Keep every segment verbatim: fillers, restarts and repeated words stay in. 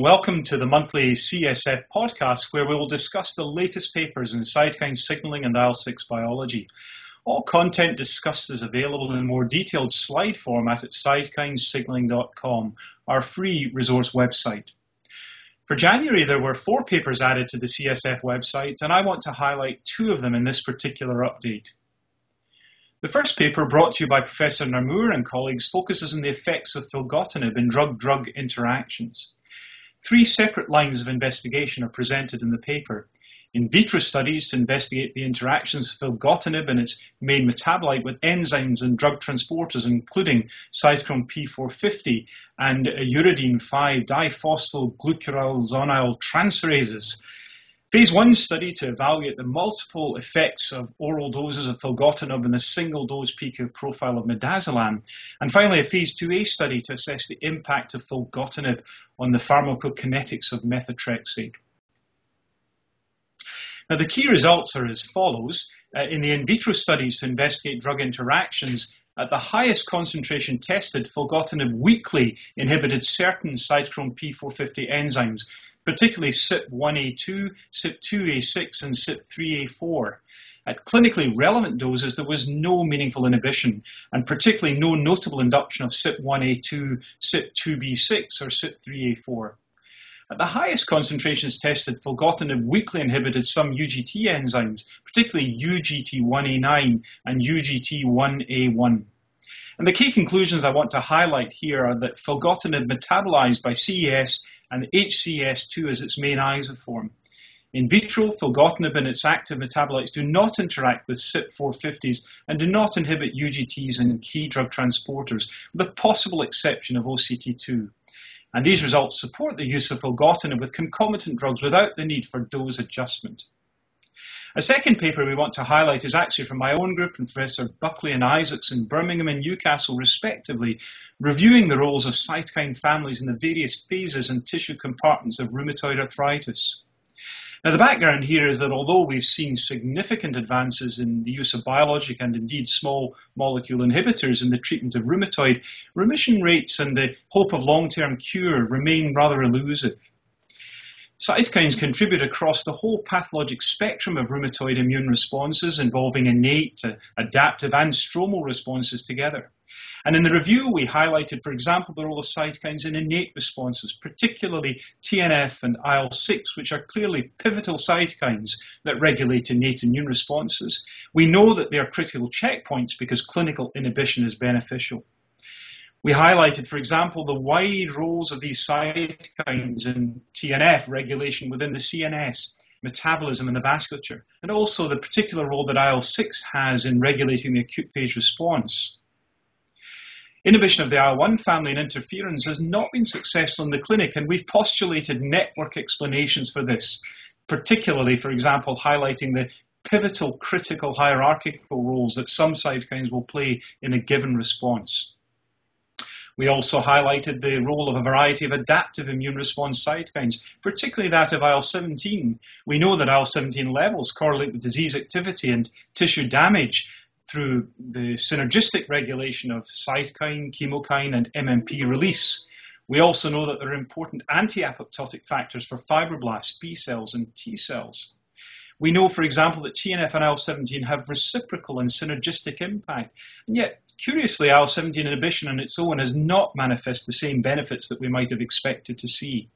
Welcome to the monthly C S F podcast, where we will discuss the latest papers in cytokine signaling and I L six biology. All content discussed is available in a more detailed slide format at cytokine signaling dot com, our free resource website. For January, there were four papers added to the C S F website, and I want to highlight two of them in this particular update. The first paper, brought to you by Professor Namur and colleagues, focuses on the effects of filgotinib in drug-drug interactions. Three separate lines of investigation are presented in the paper. In vitro studies to investigate the interactions of filgotinib and its main metabolite with enzymes and drug transporters, including cytochrome P four fifty and uridine five diphosphoglucuronosyl transferases. Phase one study to evaluate the multiple effects of oral doses of filgotinib and the single dose P K profile of midazolam. And finally, a phase two A study to assess the impact of filgotinib on the pharmacokinetics of methotrexate. Now, the key results are as follows. Uh, in the in vitro studies to investigate drug interactions, at the highest concentration tested, filgotinib weakly inhibited certain cytochrome P four fifty enzymes, particularly C Y P one A two, C Y P two A six, and C Y P three A four. At clinically relevant doses, there was no meaningful inhibition, and particularly no notable induction of C Y P one A two, C Y P two B six, or C Y P three A four. At the highest concentrations tested, filgotinib weakly inhibited some U G T enzymes, particularly U G T one A nine and U G T one A one. And the key conclusions I want to highlight here are that filgotinib metabolized by C E S and H C S two as its main isoform. In vitro, filgotinib and its active metabolites do not interact with C Y P four fifties and do not inhibit U G Ts and key drug transporters, with the possible exception of O C T two. And these results support the use of filgotinib with concomitant drugs without the need for dose adjustment. A second paper we want to highlight is actually from my own group and Professor Buckley and Isaacs in Birmingham and Newcastle, respectively, reviewing the roles of cytokine families in the various phases and tissue compartments of rheumatoid arthritis. Now, the background here is that although we've seen significant advances in the use of biologic and indeed small molecule inhibitors in the treatment of rheumatoid, remission rates and the hope of long-term cure remain rather elusive. Cytokines contribute across the whole pathologic spectrum of rheumatoid immune responses, involving innate, adaptive and stromal responses together. And in the review, we highlighted, for example, the role of cytokines in innate responses, particularly T N F and I L six, which are clearly pivotal cytokines that regulate innate immune responses. We know that they are critical checkpoints because clinical inhibition is beneficial. We highlighted, for example, the wide roles of these cytokines in T N F regulation within the C N S, metabolism and the vasculature, and also the particular role that I L six has in regulating the acute phase response. Inhibition of the I L one family and interferons has not been successful in the clinic, and we've postulated network explanations for this, particularly, for example, highlighting the pivotal critical hierarchical roles that some cytokines will play in a given response. We also highlighted the role of a variety of adaptive immune response cytokines, particularly that of I L seventeen. We know that I L seventeen levels correlate with disease activity and tissue damage through the synergistic regulation of cytokine, chemokine, and M M P release. We also know that there are important anti-apoptotic factors for fibroblasts, B cells, and T cells. We know, for example, that T N F and I L seventeen have reciprocal and synergistic impact. And yet, curiously, I L seventeen inhibition on its own has not manifested the same benefits that we might have expected to see.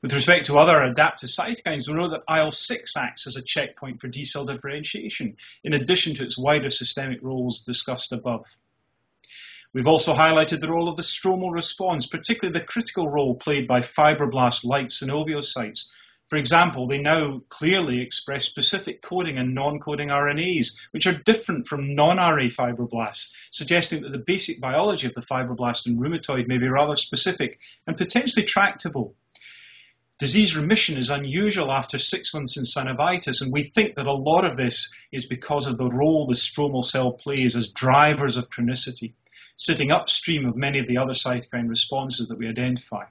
With respect to other adaptive cytokines, we know that I L six acts as a checkpoint for D cell differentiation, in addition to its wider systemic roles discussed above. We've also highlighted the role of the stromal response, particularly the critical role played by fibroblast-like synoviocytes. For example, they now clearly express specific coding and non-coding R N As, which are different from non-R A fibroblasts, suggesting that the basic biology of the fibroblast and rheumatoid may be rather specific and potentially tractable. Disease remission is unusual after six months in synovitis, and we think that a lot of this is because of the role the stromal cell plays as drivers of chronicity, sitting upstream of many of the other cytokine responses that we identify.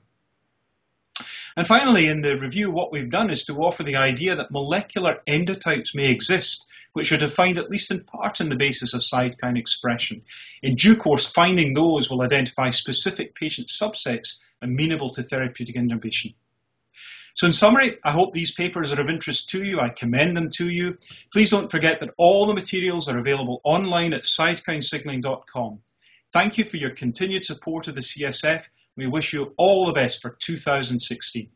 And finally, in the review, what we've done is to offer the idea that molecular endotypes may exist, which are defined at least in part on the basis of cytokine expression. In due course, finding those will identify specific patient subsets amenable to therapeutic inhibition. So in summary, I hope these papers are of interest to you. I commend them to you. Please don't forget that all the materials are available online at cytokine signaling dot com. Thank you for your continued support of the C S F. We wish you all the best for two thousand sixteen.